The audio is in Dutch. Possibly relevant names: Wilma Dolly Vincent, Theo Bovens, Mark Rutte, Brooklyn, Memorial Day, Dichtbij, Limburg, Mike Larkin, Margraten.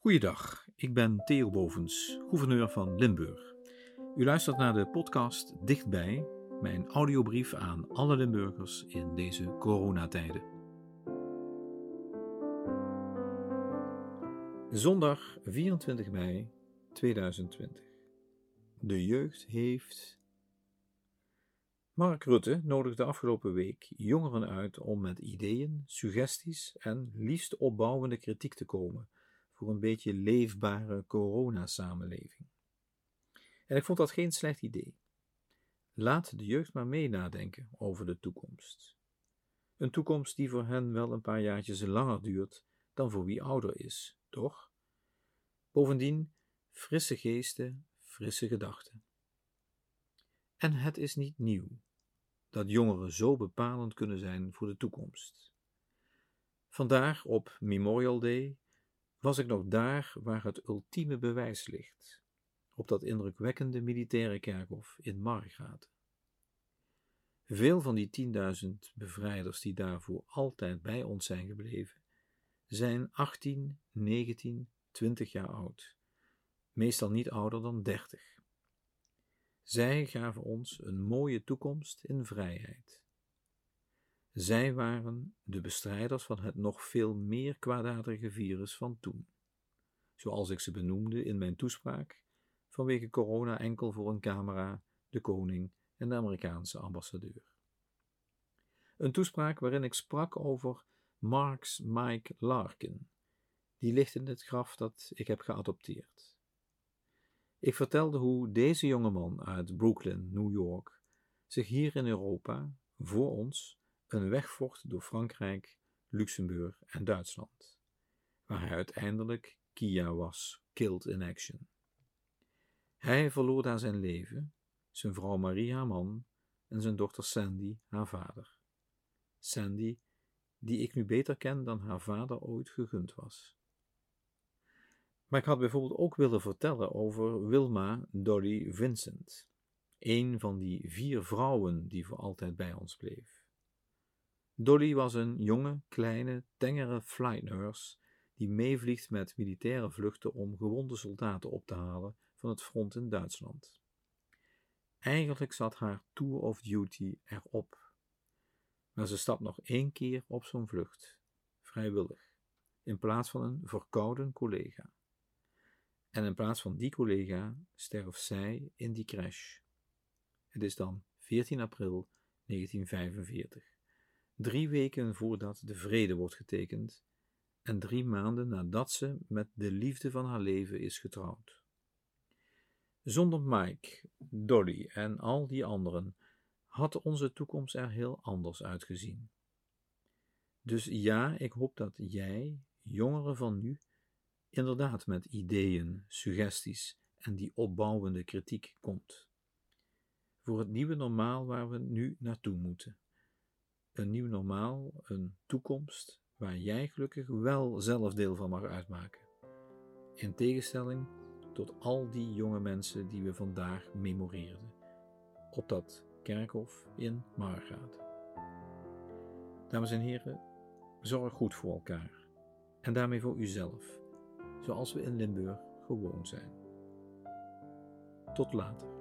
Goeiedag, ik ben Theo Bovens, gouverneur van Limburg. U luistert naar de podcast Dichtbij, mijn audiobrief aan alle Limburgers in deze coronatijden. Zondag 24 mei 2020. De jeugd heeft... Mark Rutte nodigde afgelopen week jongeren uit om met ideeën, suggesties en liefst opbouwende kritiek te komen voor een beetje leefbare coronasamenleving. En ik vond dat geen slecht idee. Laat de jeugd maar mee nadenken over de toekomst. Een toekomst die voor hen wel een paar jaartjes langer duurt dan voor wie ouder is, toch? Bovendien, frisse geesten, frisse gedachten. En het is niet nieuw dat jongeren zo bepalend kunnen zijn voor de toekomst. Vandaag op Memorial Day was ik nog daar waar het ultieme bewijs ligt, op dat indrukwekkende militaire kerkhof in Margraten. Veel van die 10.000 bevrijders die daarvoor altijd bij ons zijn gebleven, zijn 18, 19, 20 jaar oud, meestal niet ouder dan 30. Zij gaven ons een mooie toekomst in vrijheid. Zij waren de bestrijders van het nog veel meer kwaadaardige virus van toen, zoals ik ze benoemde in mijn toespraak, vanwege corona enkel voor een camera, de koning en de Amerikaanse ambassadeur. Een toespraak waarin ik sprak over Mark's Mike Larkin, die ligt in het graf dat ik heb geadopteerd. Ik vertelde hoe deze jongeman uit Brooklyn, New York, zich hier in Europa, voor ons, een weg vocht door Frankrijk, Luxemburg en Duitsland, waar hij uiteindelijk Kia was, killed in action. Hij verloor daar zijn leven, zijn vrouw Marie haar man en zijn dochter Sandy haar vader. Sandy, die ik nu beter ken dan haar vader ooit gegund was. Maar ik had bijvoorbeeld ook willen vertellen over Wilma Dolly Vincent, een van die 4 vrouwen die voor altijd bij ons bleef. Dolly was een jonge, kleine, tengere flight nurse die meevliegt met militaire vluchten om gewonde soldaten op te halen van het front in Duitsland. Eigenlijk zat haar tour of duty erop, maar ze stapt nog 1 keer op zo'n vlucht, vrijwillig, in plaats van een verkouden collega. En in plaats van die collega sterft zij in die crash. Het is dan 14 april 1945, 3 weken voordat de vrede wordt getekend en 3 maanden nadat ze met de liefde van haar leven is getrouwd. Zonder Mike, Dolly en al die anderen had onze toekomst er heel anders uitgezien. Dus ja, ik hoop dat jij, jongeren van nu, inderdaad met ideeën, suggesties en die opbouwende kritiek komt. Voor het nieuwe normaal waar we nu naartoe moeten. Een nieuw normaal, een toekomst waar jij gelukkig wel zelf deel van mag uitmaken. In tegenstelling tot al die jonge mensen die we vandaag memoreerden. Op dat kerkhof in Margraat. Dames en heren, zorg goed voor elkaar. En daarmee voor uzelf. Zoals we in Limburg gewoon zijn. Tot later.